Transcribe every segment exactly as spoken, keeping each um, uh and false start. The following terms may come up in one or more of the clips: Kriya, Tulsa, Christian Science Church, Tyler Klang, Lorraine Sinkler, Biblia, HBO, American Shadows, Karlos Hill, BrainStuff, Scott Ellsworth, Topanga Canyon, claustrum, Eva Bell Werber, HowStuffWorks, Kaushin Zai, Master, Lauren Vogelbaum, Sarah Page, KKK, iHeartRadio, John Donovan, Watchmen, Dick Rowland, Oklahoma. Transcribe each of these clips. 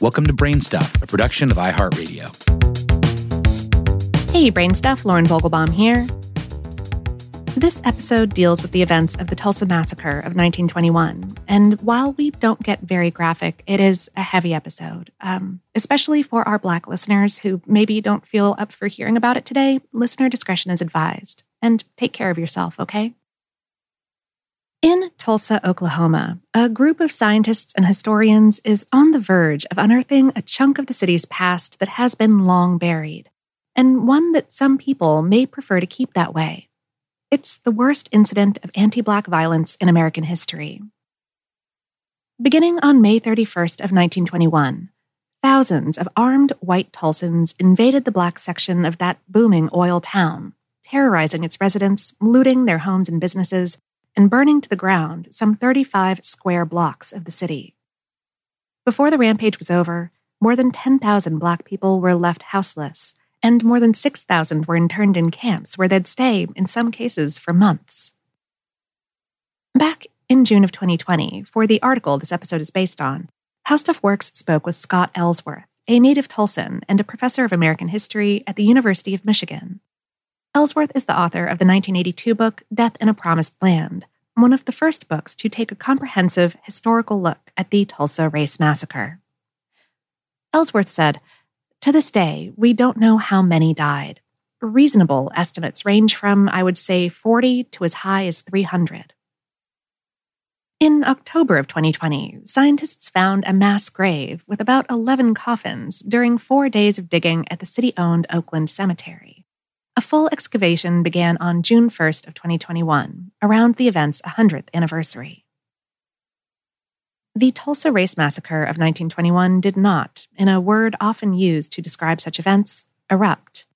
Welcome to BrainStuff, a production of iHeartRadio. Hey, BrainStuff, Lauren Vogelbaum here. This episode deals with the events of the Tulsa Massacre of nineteen twenty-one. And while we don't get very graphic, it is a heavy episode, um, especially for our Black listeners who maybe don't feel up for hearing about it today. Listener discretion is advised. And take care of yourself, okay? In Tulsa, Oklahoma, a group of scientists and historians is on the verge of unearthing a chunk of the city's past that has been long buried, and one that some people may prefer to keep that way. It's the worst incident of anti-Black violence in American history. Beginning on May thirty-first of nineteen twenty-one, thousands of armed white Tulsans invaded the Black section of that booming oil town, terrorizing its residents, looting their homes and businesses, and burning to the ground some thirty-five square blocks of the city. Before the rampage was over, more than ten thousand Black people were left houseless, and more than six thousand were interned in camps where they'd stay, in some cases, for months. Back in June of twenty twenty, for the article this episode is based on, HowStuffWorks spoke with Scott Ellsworth, a native Tulsan and a professor of American history at the University of Michigan. Ellsworth is the author of the nineteen eighty-two book, Death in a Promised Land, one of the first books to take a comprehensive historical look at the Tulsa Race Massacre. Ellsworth said, "To this day, we don't know how many died. Reasonable estimates range from, I would say, forty to as high as three hundred. In October of twenty twenty, scientists found a mass grave with about eleven coffins during four days of digging at the city-owned Oakland Cemetery. A full excavation began on June first of twenty twenty-one, around the event's one hundredth anniversary. The Tulsa Race Massacre of nineteen twenty-one did not, in a word often used to describe such events, erupt.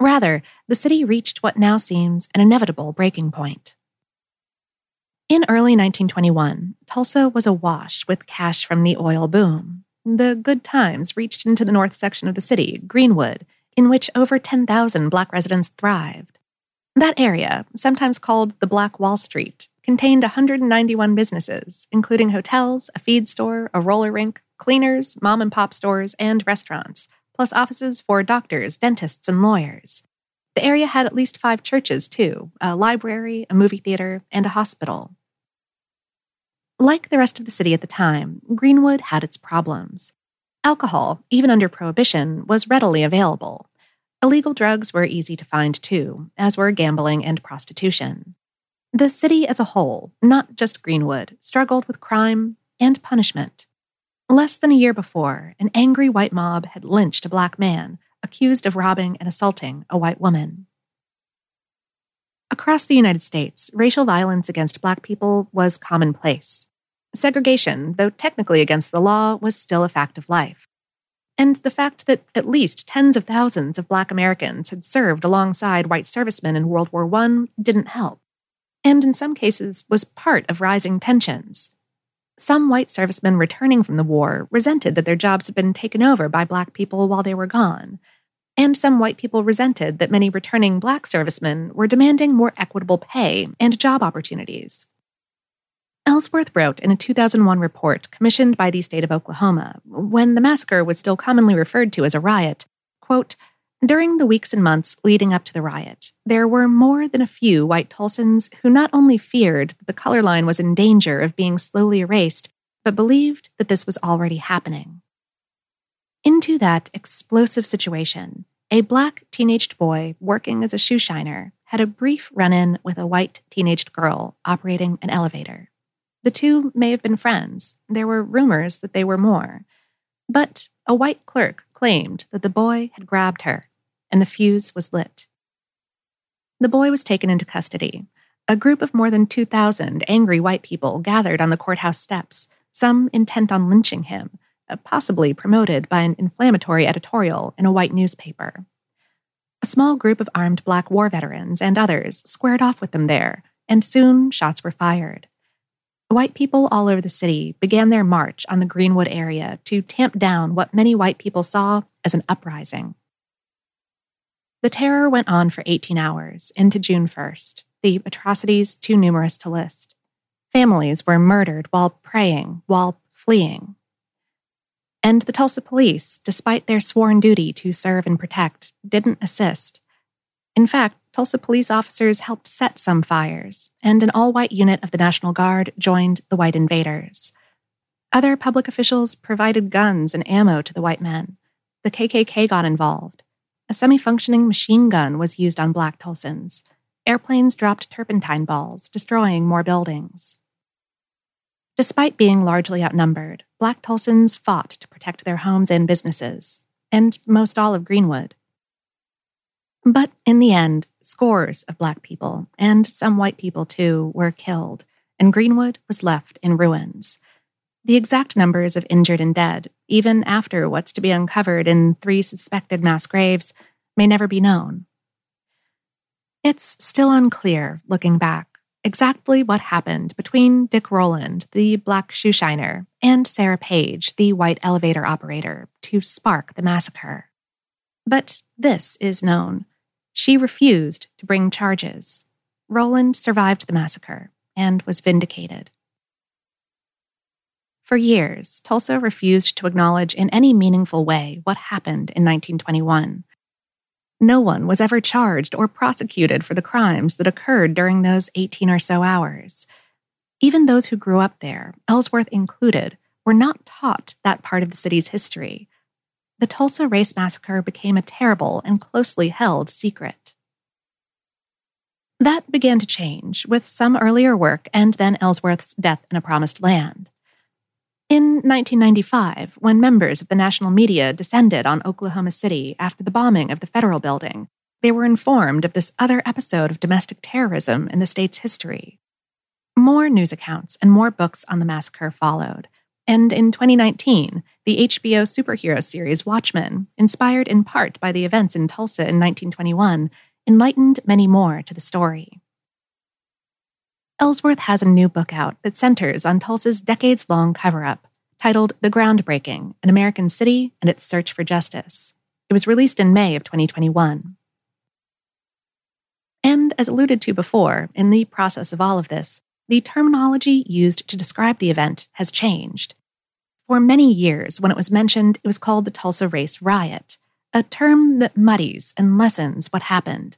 Rather, the city reached what now seems an inevitable breaking point. In early nineteen twenty-one, Tulsa was awash with cash from the oil boom. The good times reached into the north section of the city, Greenwood, in which over ten thousand Black residents thrived. That area, sometimes called the Black Wall Street, contained one hundred ninety-one businesses, including hotels, a feed store, a roller rink, cleaners, mom-and-pop stores, and restaurants, plus offices for doctors, dentists, and lawyers. The area had at least five churches, too, a library, a movie theater, and a hospital. Like the rest of the city at the time, Greenwood had its problems. Alcohol, even under Prohibition, was readily available. Illegal drugs were easy to find, too, as were gambling and prostitution. The city as a whole, not just Greenwood, struggled with crime and punishment. Less than a year before, an angry white mob had lynched a Black man, accused of robbing and assaulting a white woman. Across the United States, racial violence against Black people was commonplace. Segregation, though technically against the law, was still a fact of life. And the fact that at least tens of thousands of Black Americans had served alongside white servicemen in World War One didn't help, and in some cases was part of rising tensions. Some white servicemen returning from the war resented that their jobs had been taken over by Black people while they were gone, and some white people resented that many returning Black servicemen were demanding more equitable pay and job opportunities. Ellsworth wrote in a two thousand one report commissioned by the state of Oklahoma, when the massacre was still commonly referred to as a riot, quote, "During the weeks and months leading up to the riot, there were more than a few white Tulsans who not only feared that the color line was in danger of being slowly erased, but believed that this was already happening." Into that explosive situation, a Black teenaged boy working as a shoeshiner had a brief run-in with a white teenaged girl operating an elevator. The two may have been friends. There were rumors that they were more. But a white clerk claimed that the boy had grabbed her, and the fuse was lit. The boy was taken into custody. A group of more than two thousand angry white people gathered on the courthouse steps, some intent on lynching him, possibly promoted by an inflammatory editorial in a white newspaper. A small group of armed Black war veterans and others squared off with them there, and soon shots were fired. White people all over the city began their march on the Greenwood area to tamp down what many white people saw as an uprising. The terror went on for eighteen hours, into June first, the atrocities too numerous to list. Families were murdered while praying, while fleeing. And the Tulsa police, despite their sworn duty to serve and protect, didn't assist. In fact, Tulsa police officers helped set some fires, and an all-white unit of the National Guard joined the white invaders. Other public officials provided guns and ammo to the white men. The K K K got involved. A semi-functioning machine gun was used on black Tulsans. Airplanes dropped turpentine balls, destroying more buildings. Despite being largely outnumbered, black Tulsans fought to protect their homes and businesses, and most all of Greenwood. But in the end, scores of black people, and some white people too, were killed, and Greenwood was left in ruins. The exact numbers of injured and dead, even after what's to be uncovered in three suspected mass graves, may never be known. It's still unclear, looking back, exactly what happened between Dick Rowland, the black shoeshiner, and Sarah Page, the white elevator operator, to spark the massacre. But this is known. She refused to bring charges. Rowland survived the massacre and was vindicated. For years, Tulsa refused to acknowledge in any meaningful way what happened in nineteen twenty-one. No one was ever charged or prosecuted for the crimes that occurred during those eighteen or so hours. Even those who grew up there, Ellsworth included, were not taught that part of the city's history. The Tulsa Race Massacre became a terrible and closely held secret. That began to change with some earlier work and then Ellsworth's Death in a Promised Land. In nineteen ninety-five, when members of the national media descended on Oklahoma City after the bombing of the Federal Building, they were informed of this other episode of domestic terrorism in the state's history. More news accounts and more books on the massacre followed, and in twenty nineteen, the H B O superhero series Watchmen, inspired in part by the events in Tulsa in nineteen twenty-one, enlightened many more to the story. Ellsworth has a new book out that centers on Tulsa's decades-long cover-up, titled The Groundbreaking, An American City and Its Search for Justice. It was released in May of twenty twenty-one. And, as alluded to before, in the process of all of this, the terminology used to describe the event has changed. For many years, when it was mentioned, it was called the Tulsa Race Riot, a term that muddies and lessens what happened.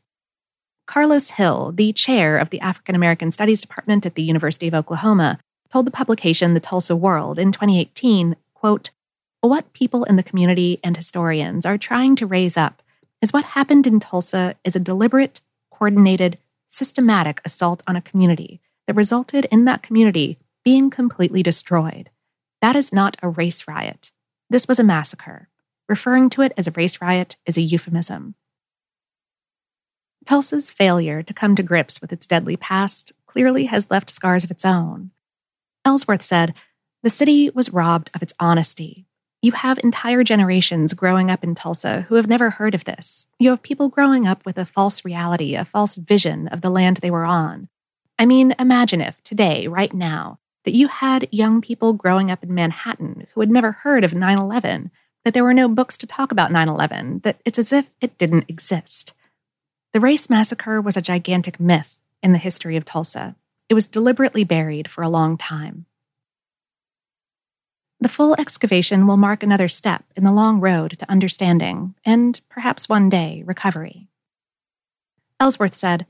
Karlos Hill, the chair of the African American Studies Department at the University of Oklahoma, told the publication The Tulsa World in twenty eighteen, quote, "What people in the community and historians are trying to raise up is what happened in Tulsa is a deliberate, coordinated, systematic assault on a community that resulted in that community being completely destroyed. That is not a race riot. This was a massacre. Referring to it as a race riot is a euphemism." Tulsa's failure to come to grips with its deadly past clearly has left scars of its own. Ellsworth said, "The city was robbed of its honesty. You have entire generations growing up in Tulsa who have never heard of this. You have people growing up with a false reality, a false vision of the land they were on. I mean, imagine if today, right now, that you had young people growing up in Manhattan who had never heard of nine eleven, that there were no books to talk about nine eleven, that it's as if it didn't exist." The race massacre was a gigantic myth in the history of Tulsa. It was deliberately buried for a long time. The full excavation will mark another step in the long road to understanding and, perhaps one day, recovery. Ellsworth said,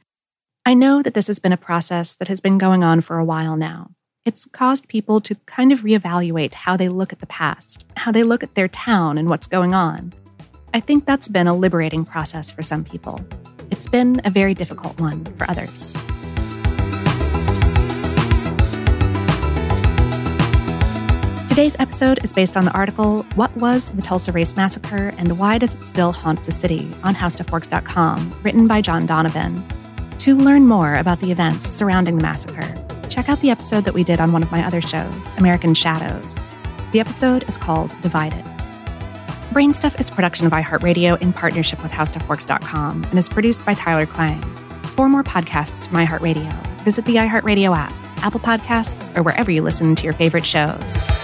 "I know that this has been a process that has been going on for a while now. It's caused people to kind of reevaluate how they look at the past, how they look at their town and what's going on. I think that's been a liberating process for some people. It's been a very difficult one for others." Today's episode is based on the article, What Was the Tulsa Race Massacre and Why Does It Still Haunt the City? On How Stuff Works dot com, written by John Donovan. To learn more about the events surrounding the massacre, check out the episode that we did on one of my other shows, American Shadows. The episode is called Divided. BrainStuff is a production of iHeartRadio in partnership with How Stuff Works dot com and is produced by Tyler Klang. For more podcasts from iHeartRadio, visit the iHeartRadio app, Apple Podcasts, or wherever you listen to your favorite shows.